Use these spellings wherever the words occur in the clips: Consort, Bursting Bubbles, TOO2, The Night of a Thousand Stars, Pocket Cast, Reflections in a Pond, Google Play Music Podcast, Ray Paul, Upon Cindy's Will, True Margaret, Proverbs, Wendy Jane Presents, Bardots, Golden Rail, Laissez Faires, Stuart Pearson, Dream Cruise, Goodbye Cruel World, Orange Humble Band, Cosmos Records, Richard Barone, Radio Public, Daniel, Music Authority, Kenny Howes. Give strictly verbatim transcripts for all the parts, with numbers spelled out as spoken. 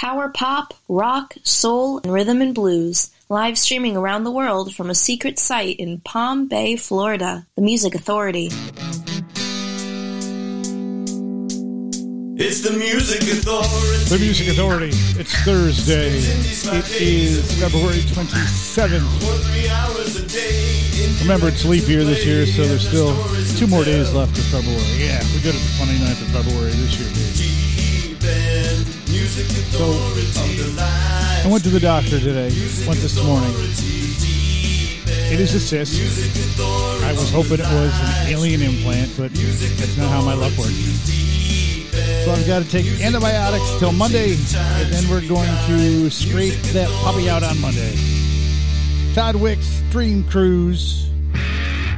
power pop, rock, soul, and rhythm and blues, live streaming around the world from a secret site in Palm Bay, Florida, the Music Authority. It's the Music Authority. The Music Authority. It's Thursday. It is February twenty-seventh. Remember, it's leap year this year, so there's still two more days left of February. Yeah, we go to the twenty-ninth of February this year. So, um, I went to the doctor today. Went this morning. It is a cyst. I was hoping it was an alien implant, but that's not how my luck works. So I've got to take antibiotics till Monday, and then we're going to scrape that puppy out on Monday. Todd Wicks, Dream Cruise.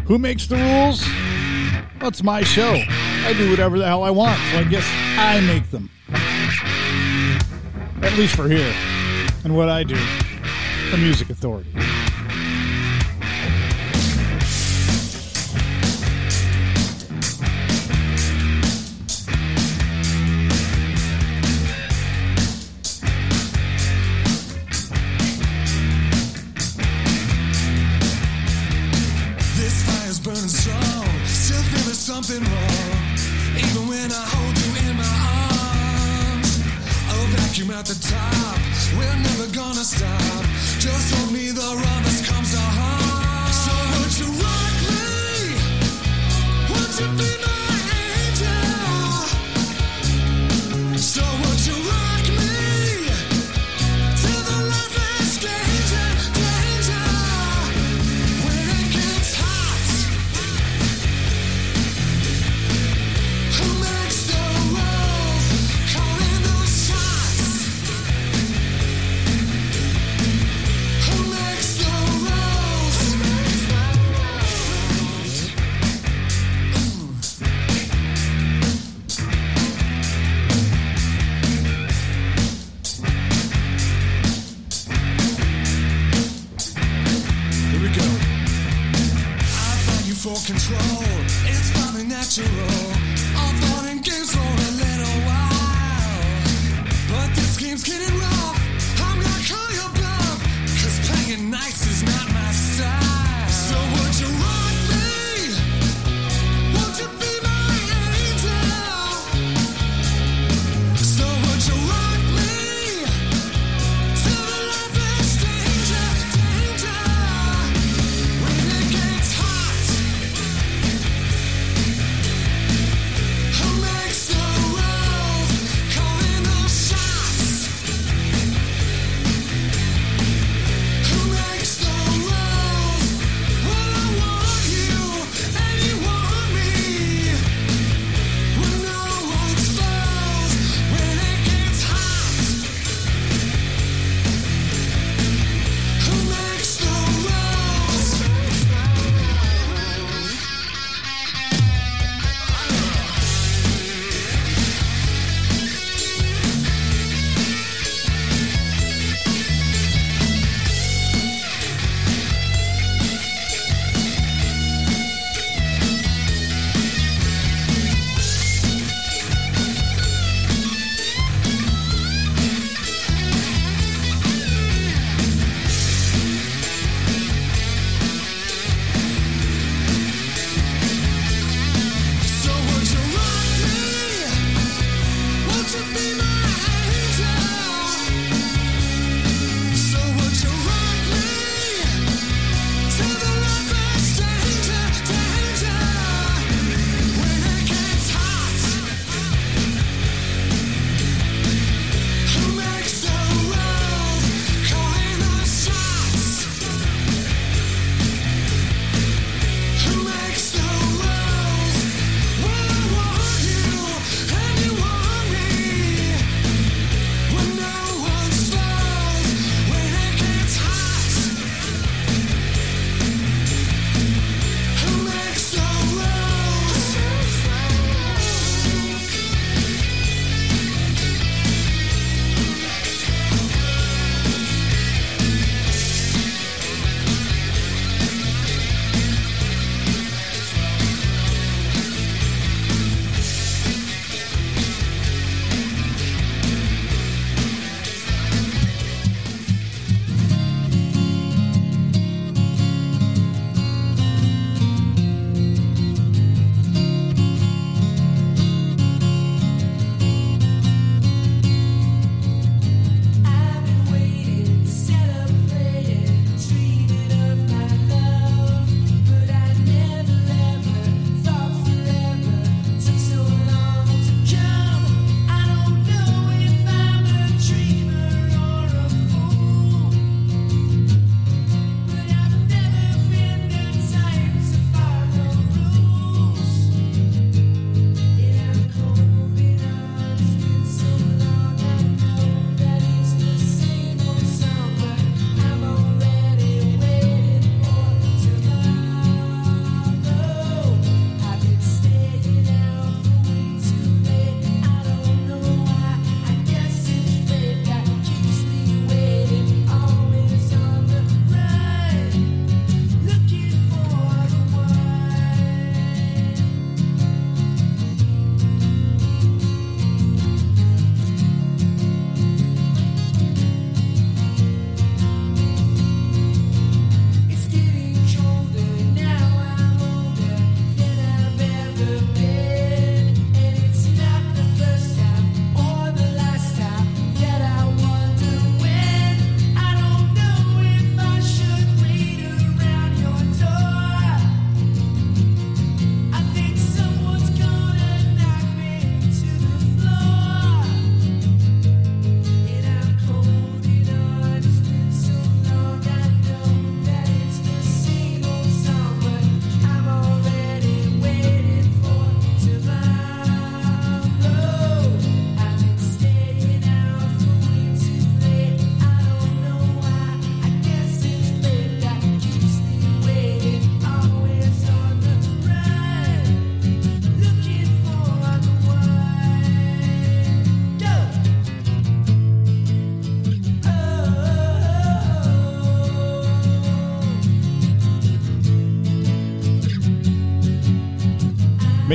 Who makes the rules? Well, it's my show. I do whatever the hell I want, so I guess I make them. At least for here. And what I do, the Music Authority.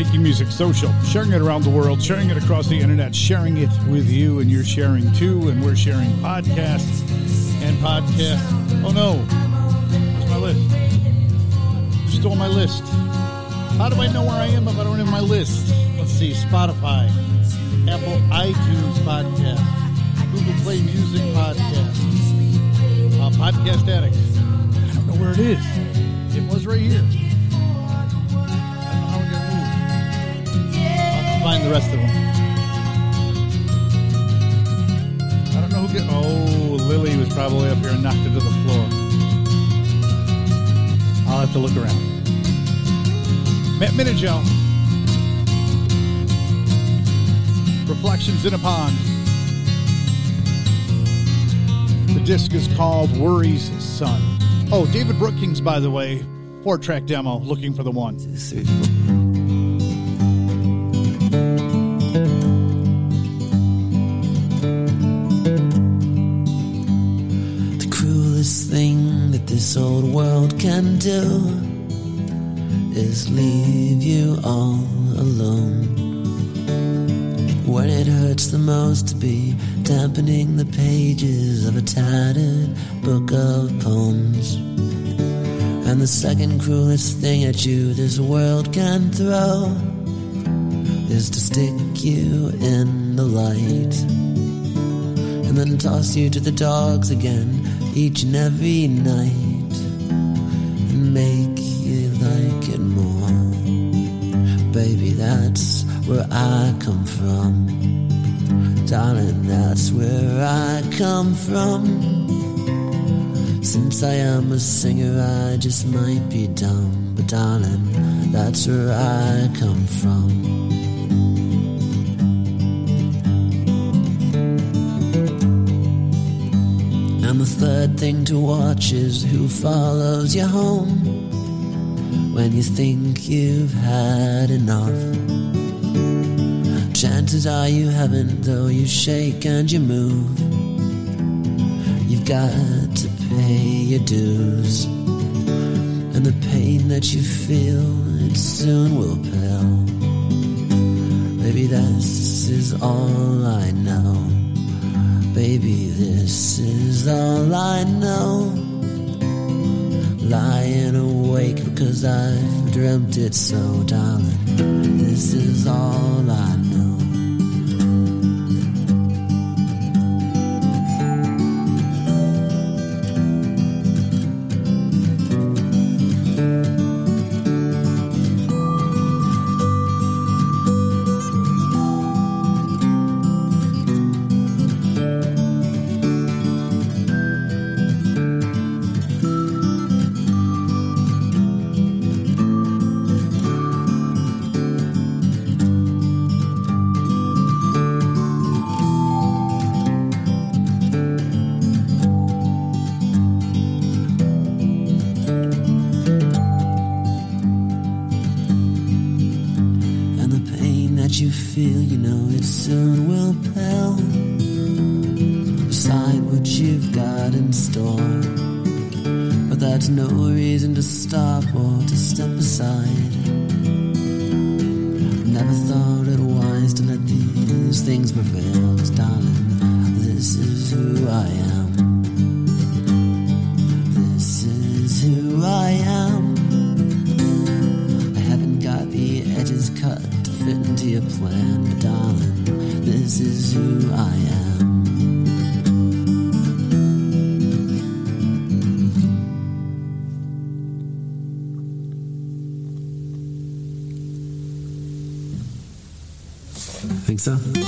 making music social, sharing it around the world, sharing it across the internet, sharing it with you, and you're sharing too, and we're sharing podcasts and podcasts. Oh no, where's my list? You stole my list. How do I know where I am if I don't have my list? Let's see, Spotify, Apple iTunes Podcast, Google Play Music Podcast, uh, Podcast Addicts. I don't know where it is. It was right here. Find the rest of them. I don't know who get. Oh, Lily was probably up here and knocked it to the floor. I'll have to look around. Matt Minigel. Reflections in a Pond. The disc is called Worry's Sun. Oh, David Brookings, by the way, four-track demo. Looking for the one. This old world can do is leave you all alone. When it hurts the most to be dampening the pages of a tattered book of poems. And the second cruelest thing at you this world can throw is to stick you in the light and then toss you to the dogs again each and every night. Make you like it more. Baby, that's where I come from. Darling, that's where I come from. Since I am a singer, I just might be dumb, but darling, that's where I come from. And the third thing to watch is who follows you home when you think you've had enough. Chances are you haven't, though you shake and you move. You've got to pay your dues. And the pain that you feel, it soon will pale. Maybe this is all I know. Baby, this is all I know. Lying awake because I've dreamt it so, darling. This is all I know.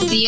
The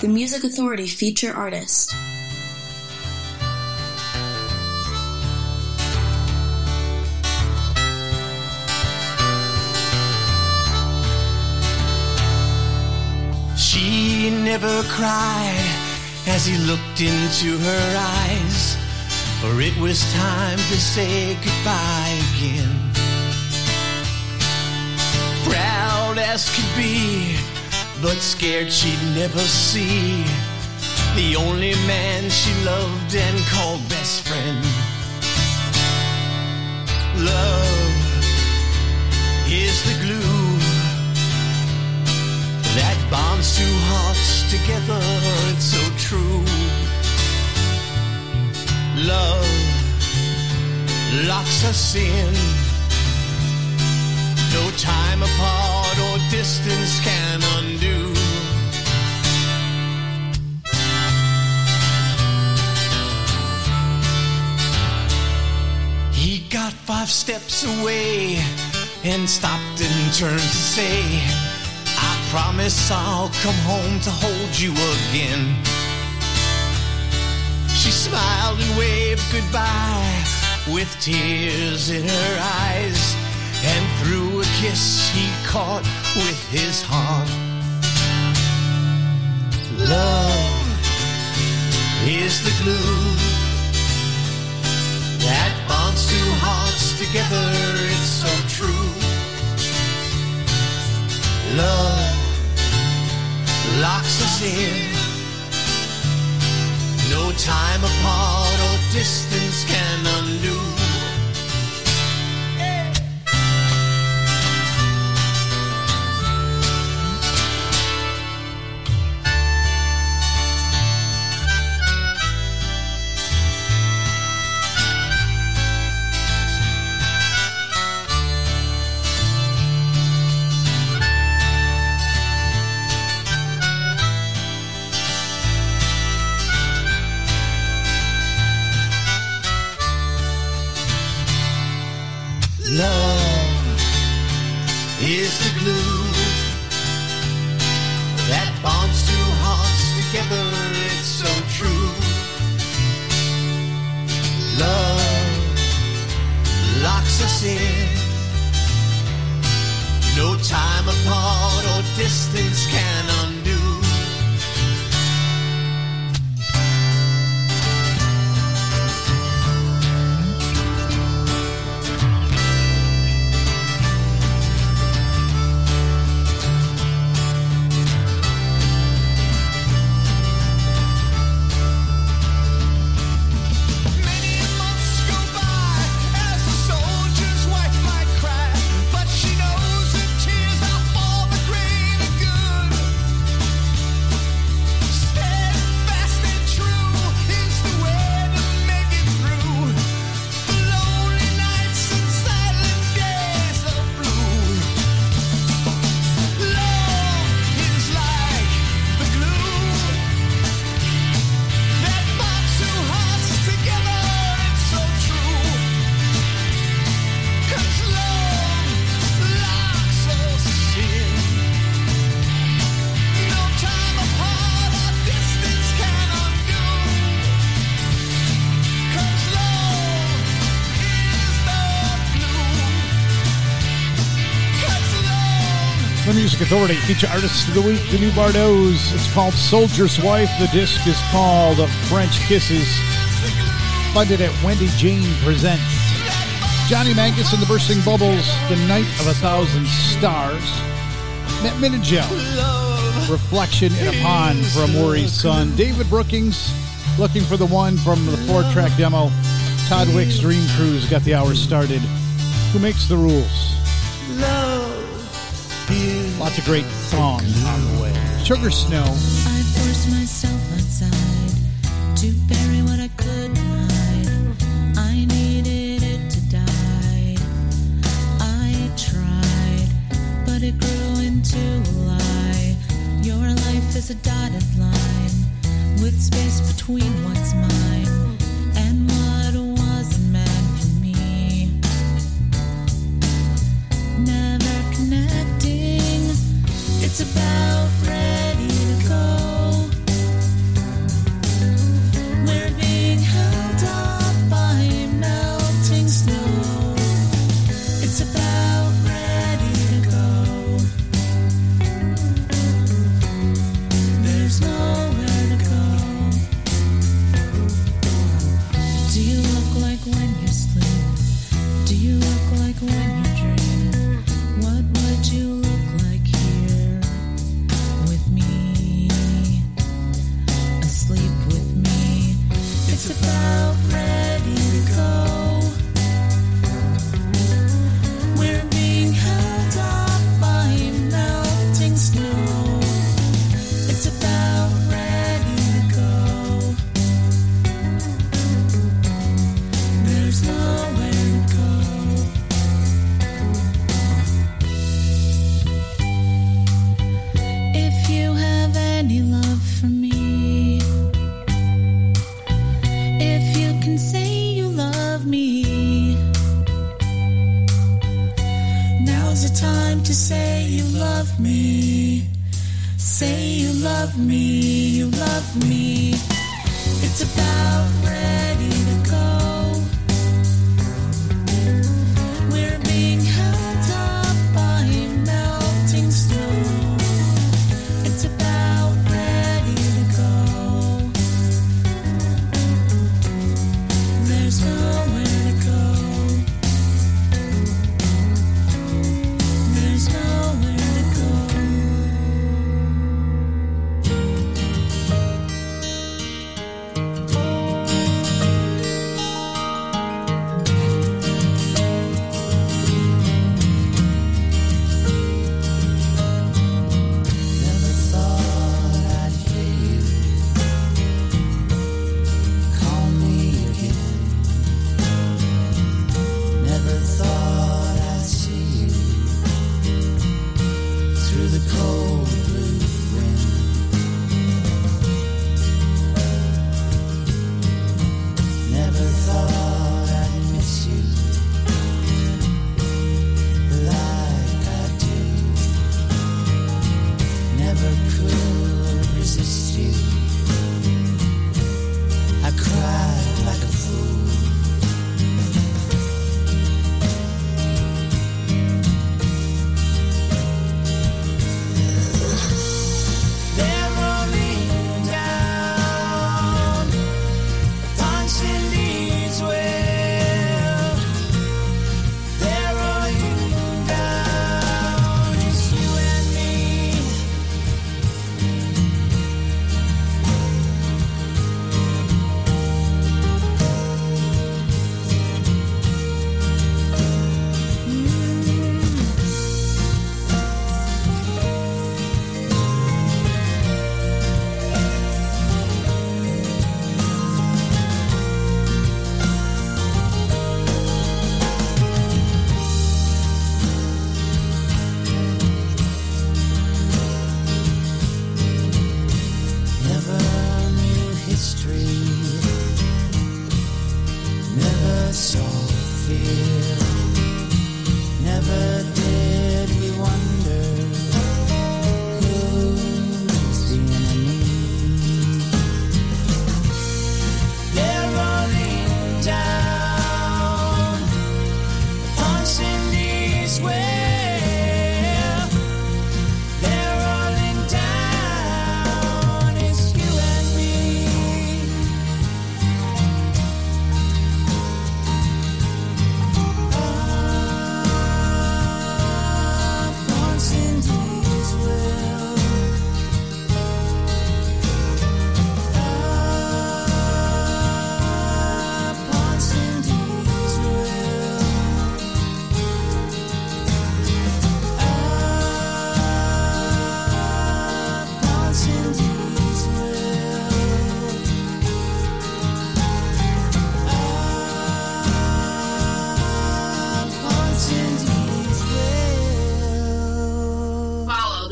the Music Authority feature artist. She never cried as he looked into her eyes, for it was time to say goodbye again. Proud as could be, but scared she'd never see the only man she loved and called best friend. Love is the glue that bonds two hearts together, it's so true. Love locks us in. No time apart or distance can undo. He got five steps away and stopped and turned to say, I promise I'll come home to hold you again. She smiled and waved goodbye with tears in her eyes, and through a kiss he caught with his heart. Love is the glue that bonds two hearts together, it's so true. Love locks us in. No time apart or distance can undo. Love is the glue that bonds two hearts together, it's so true. Love locks us in. No time apart or distance can undo. Authority feature artists of the week, the new Bardots. It's called Soldier's Wife. The disc is called French Kisses. Funded at Wendy Jane Presents. Johnny Mancus and the Bursting Bubbles, The Night of a Thousand Stars. Matt Minigel, Reflection in a Pond from Worry's Sun. David Brookings, Looking for the One from the four-track demo. Todd Wicks, Dream Cruise, got the hour started. Who makes the rules? Lots of great songs on the way. Sugar Snow. I forced myself outside to bury what I couldn't hide. I needed it to die. I tried, but it grew into a lie. Your life is a dotted line with space between what's mine and what wasn't meant for me. Never connected. It's about ready to go. any love for me. If you can say you love me, now's the time to say you love me. Say you love me, you love me. It's about ready to go.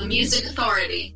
Music Authority.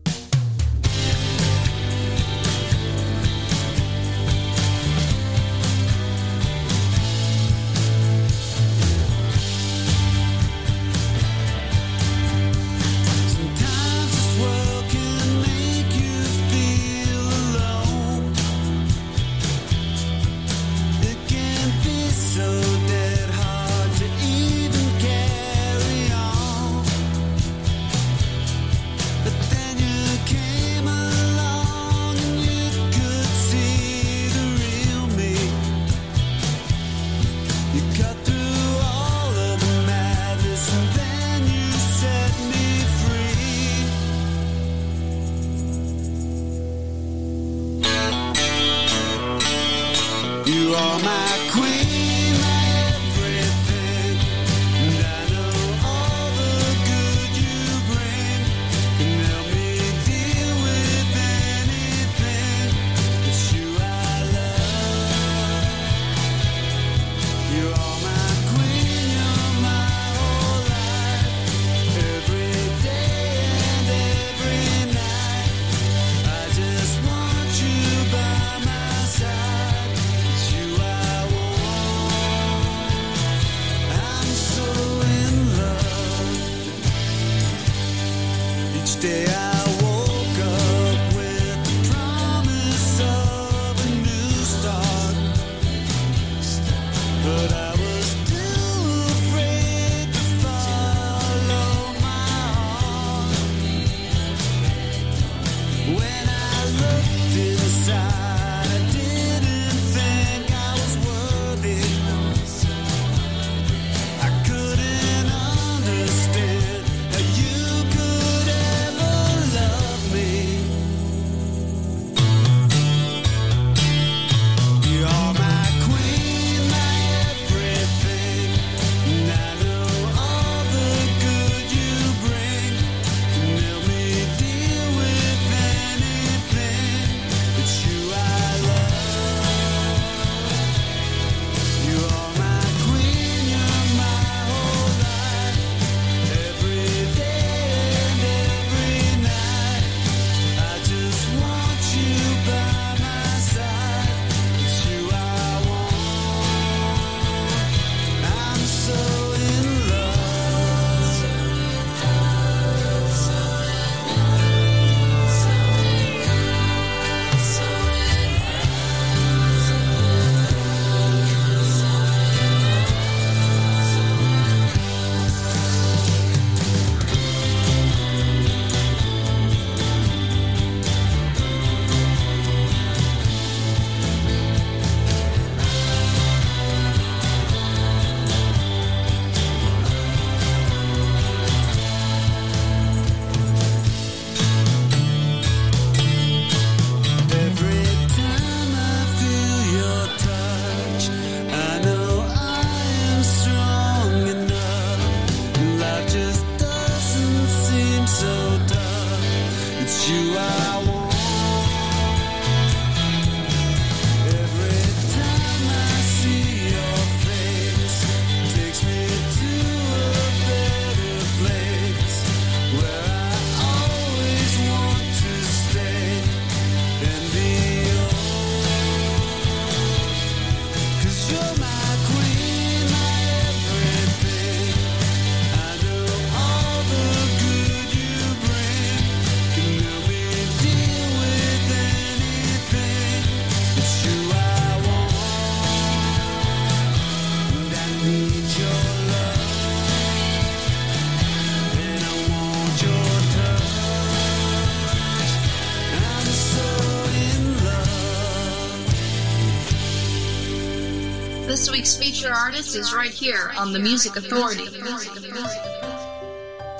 This week's feature artist is right here on the Music Authority.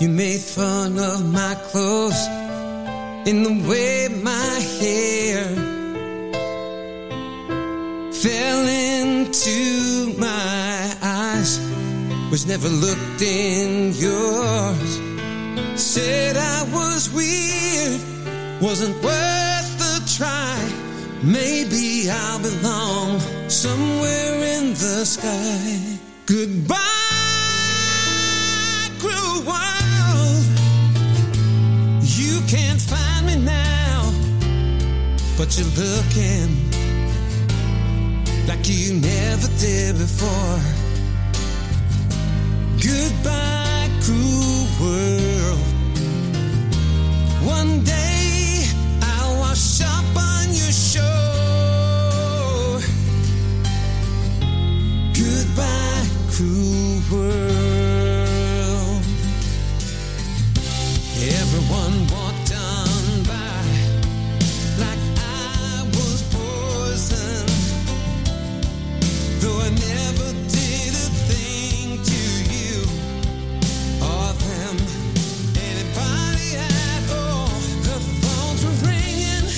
You made fun of my clothes in the way my hair fell into my eyes, was never looked in yours, said I was weird, wasn't worth the try. Maybe I'll belong somewhere in the sky. Goodbye, cruel world. You can't find me now, but you're looking like you never did before. Goodbye, cruel world. One day I'll wash up on your shore. Goodbye, cruel world. Everyone walked on by like I was poison, though I never did a thing to you or them, anybody at all. The phones were ringing,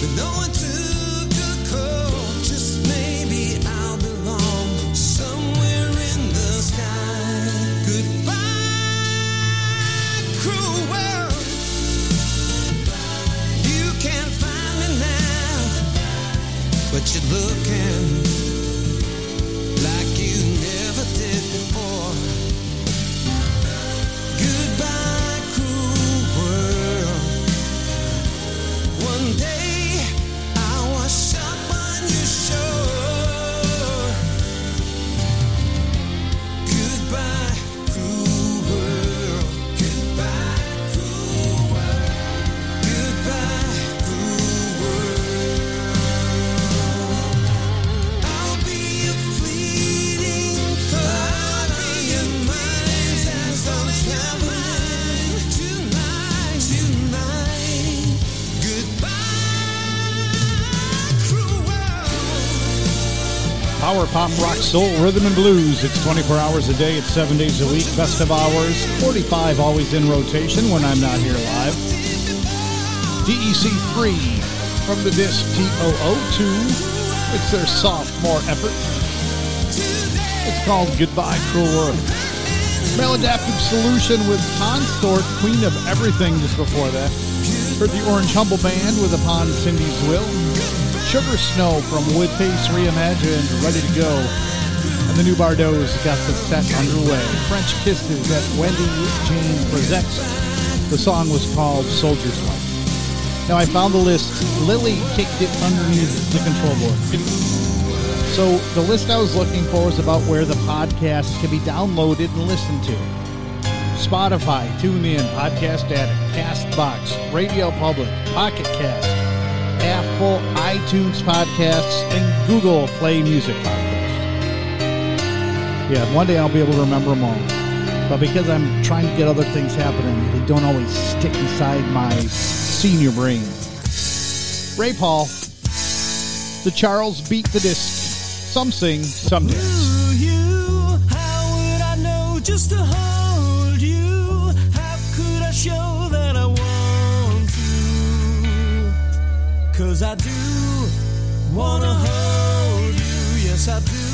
but no one took a call. Just maybe I'll belong somewhere in the sky. Goodbye, cruel world. You can't find me now, but you're looking like you never did before. Goodbye, cruel world. One day I wash up on your shore. Goodbye, cruel world. Goodbye, cruel world. power, pop, rock, soul, rhythm, and blues. It's twenty-four hours a day. It's seven days a week. Best of hours, forty-five always in rotation when I'm not here live. D E C three from the disc T O O two. It's their sophomore effort. It's called Goodbye Cruel World. Maladaptive Solution with Consort, Queen of Everything just before that. Heard the Orange Humble Band with Upon Cindy's Will. Sugar Snow from Wood Pace Reimagined, ready to go. And the new Bardots got the set underway. French Kisses at Wendy Jane Presents. The song was called Soldier's Life. Now I found the list. Lily kicked it underneath the control board. So the list I was looking for was about where the podcasts can be downloaded and listened to. Spotify, TuneIn, Podcast Addict, CastBox, Radio Public, Pocket Cast, Apple iTunes Podcasts, and Google Play Music Podcast. Yeah, one day I'll be able to remember them all. But because I'm trying to get other things happening, they don't always stick inside my senior brain. Ray Paul, the Charles Beat the Disc, Some Sing, Some Dance. Ooh, you, how would I know just to hold you? How could I show that I want to? Cause I do wanna hold you, yes I do.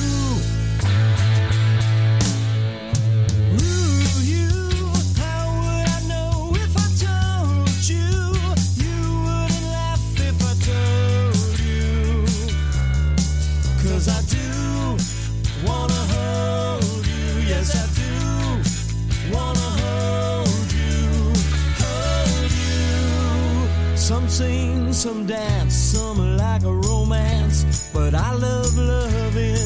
Some sing, some dance, some are like a romance, but I love loving.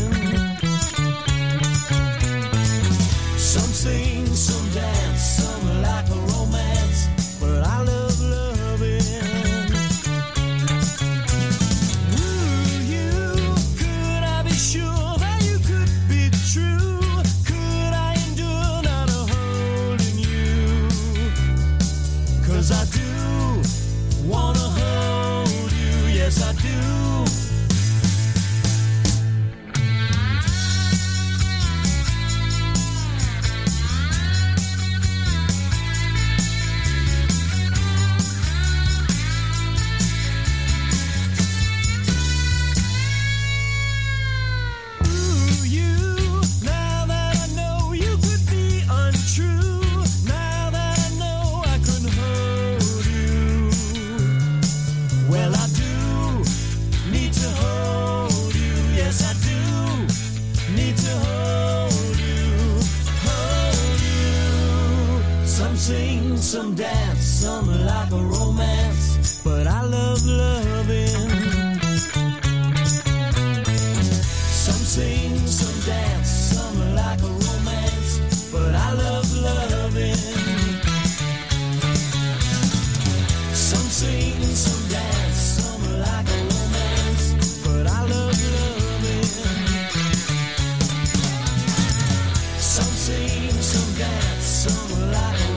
Some sing, some dance, some are like a romance, but I love loving. Ooh, you, could I be sure that you could be true? Could I endure not a hole in you? Cause I do. Wanna hold you, yes I do. Some dance, some like a romance, but I love loving. Some sing, some dance, some like a romance, but I love loving. Some sing, some dance, some like a romance, but I love loving. Some sing, some dance, some like a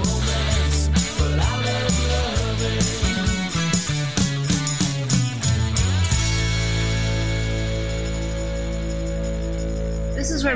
This is where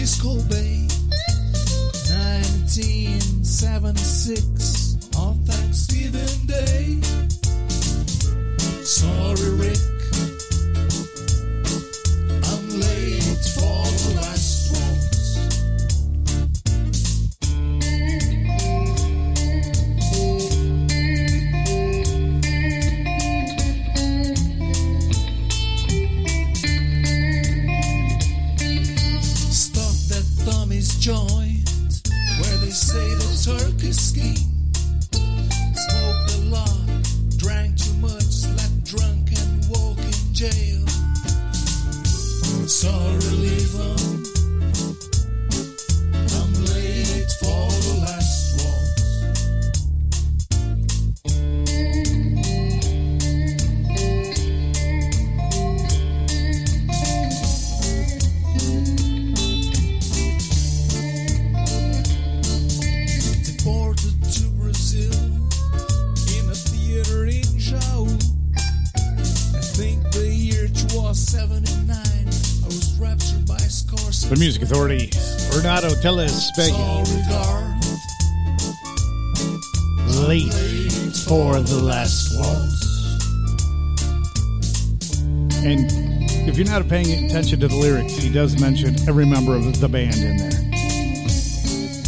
Francisco Bay, nineteen seventy-six, on Thanksgiving Day. Sorry, Rick, I'm late for the last waltz. Stop that Tommy's joint where they say the turkey skin. The Music Authority, Renato Tellez Begging. Late for the last waltz. And if you're not paying attention to the lyrics, he does mention every member of the band in there.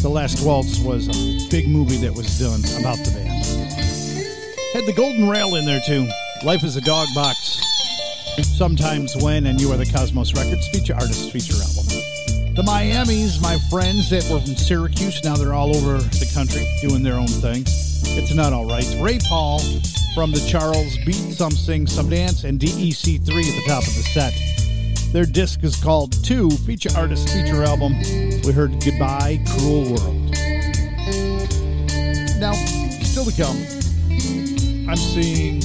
The Last Waltz was a big movie that was done about the band. Had the Golden Rail in there too. Life is a Dog Box. Sometimes When, and You Are the Cosmos Records Feature Artists Feature Album. The Miamis, my friends that were from Syracuse, now they're all over the country doing their own thing. It's Not All Right. Ray Paul from the Charles Beat, Some Sing, Some Dance, and D E C three at the top of the set. Their disc is called TOO, Feature Artist Feature Album. We heard Goodbye Cruel World. Now, still to come, I'm seeing,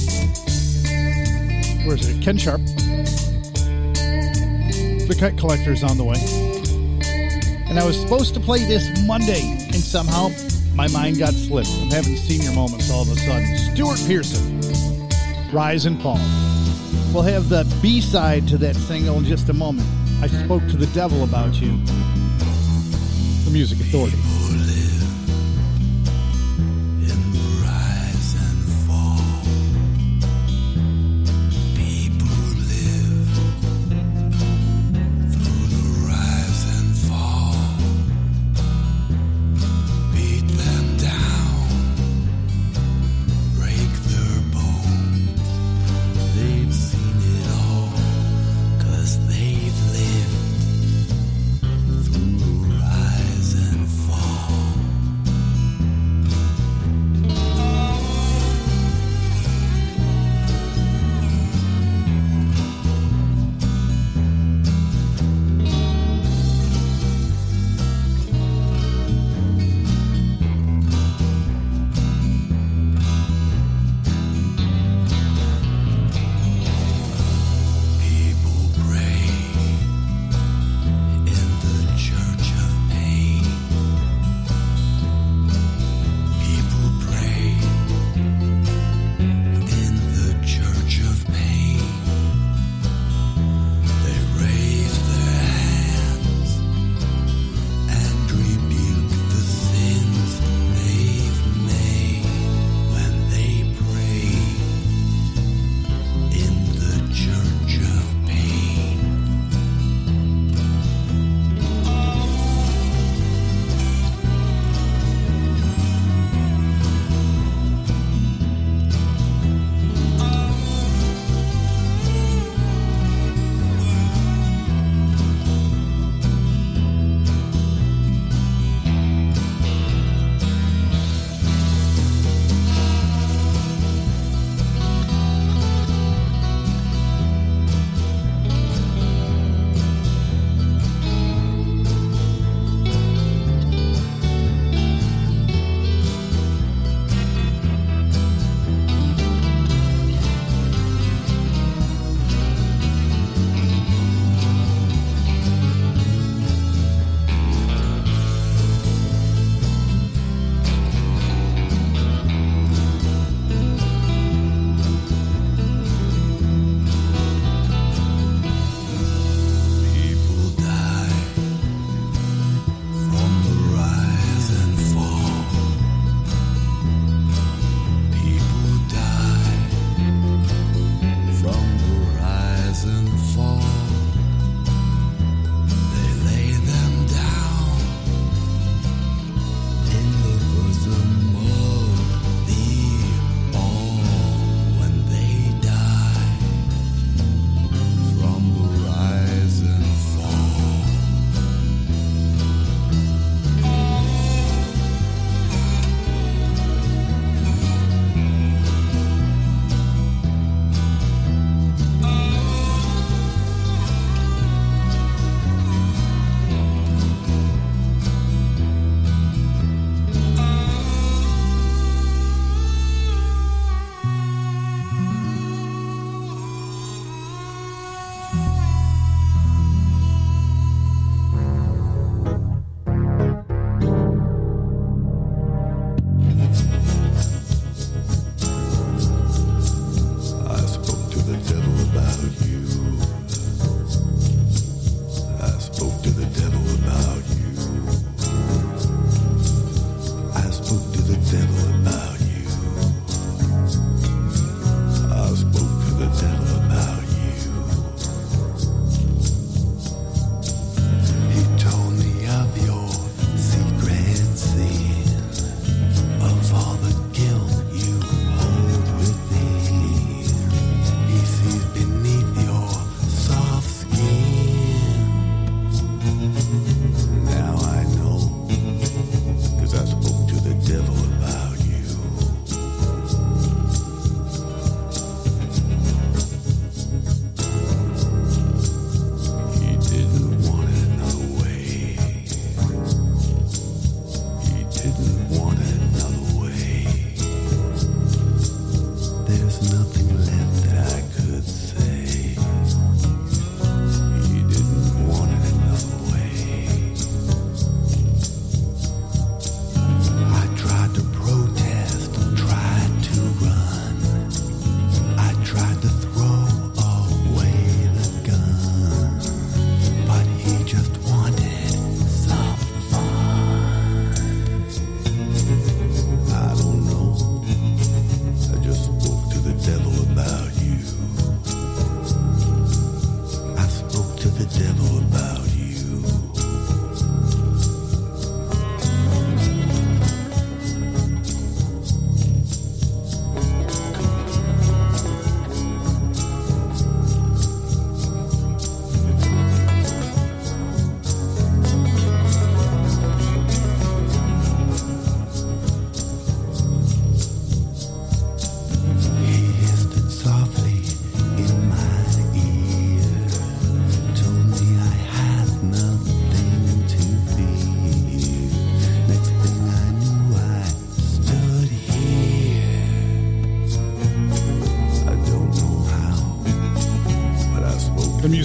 where is it? Ken Sharp. The Cut Collector's on the way. And I was supposed to play this Monday, and somehow my mind got slipped. I'm having senior moments all of a sudden. Stuart Pearson, Rise and Fall. We'll have the B-side to that single in just a moment. I spoke to the devil about you. The Music Authority. They've lived through rise and fall.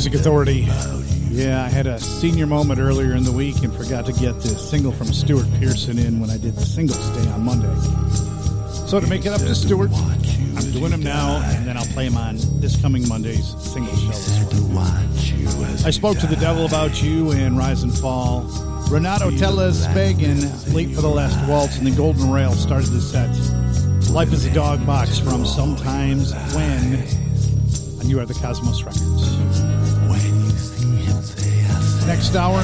Music Authority. Yeah, I had a senior moment earlier in the week and forgot to get the single from Stuart Pearson in when I did the Singles Day on Monday. So to make it up to Stuart, I'm doing him now, and then I'll play him on this coming Monday's Singles Show as well. I spoke to the Devil About You and Rise and Fall. Renato Tellez Fagan, Late for the Last Waltz, and the Golden Rail started the set. Life is a Dog Box from Sometimes When, and you are the Cosmos Records. Next hour,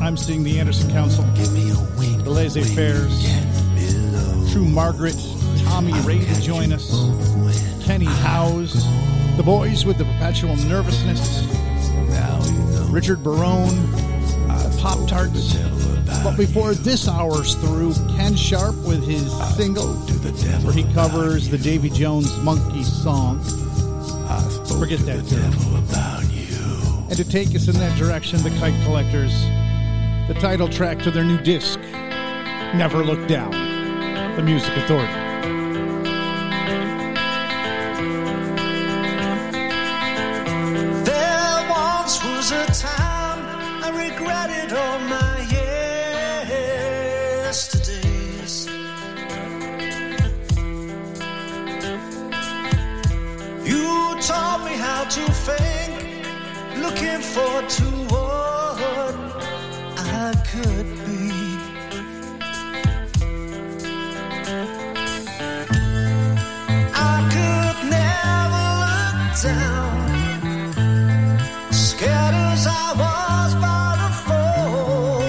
I'm seeing the Anderson Council, the Laissez Faires, True Margaret, Tommy Ray to join us, Kenny Howes, the Boys with the Perpetual Nervousness, Richard Barone, Pop-Tarts. But before this hour's through, Ken Sharp with his single, where he covers the Davy Jones Monkey song. Forget that term. And to take us in that direction, the Kite Collectors, the title track to their new disc, Never Look Down, the Music Authority. Looking forward to what I could be. I could never look down, scared as I was by the fall.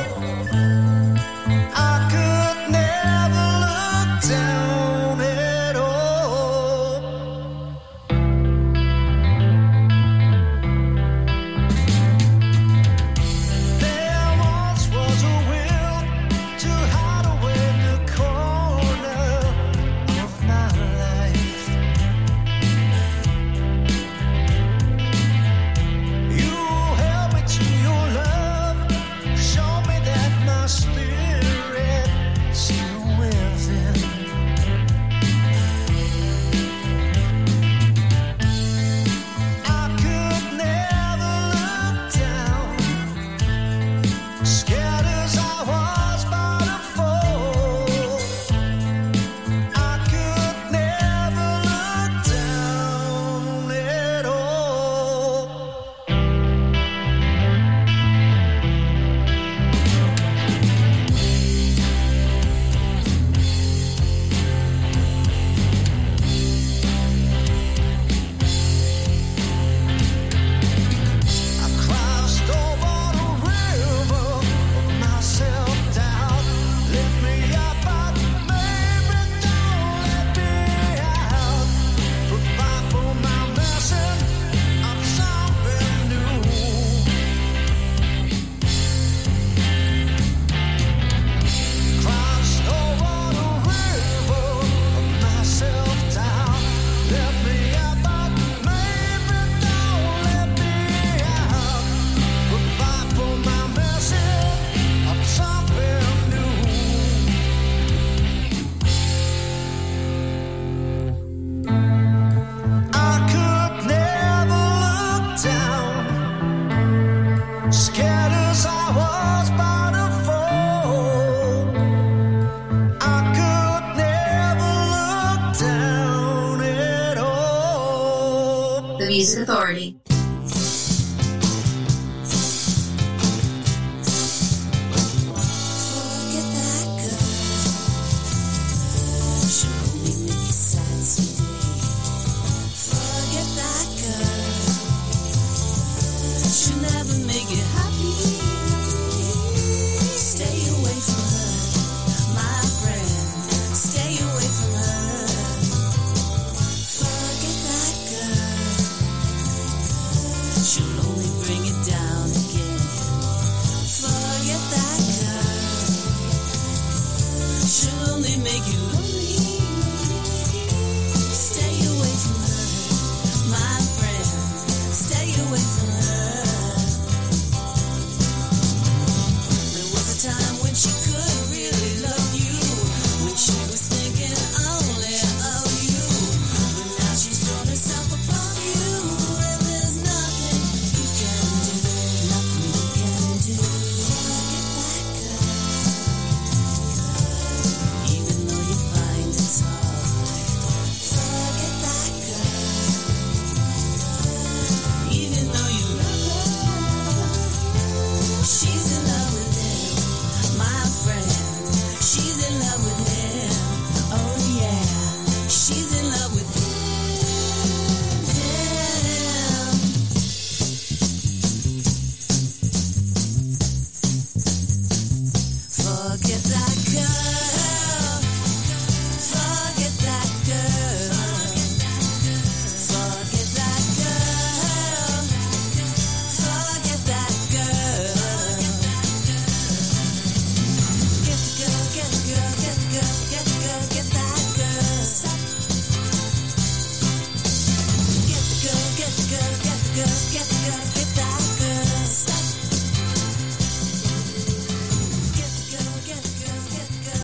I could never look down at all. Authority. Get the girl, get the girl, get the girl, get the girl, get that.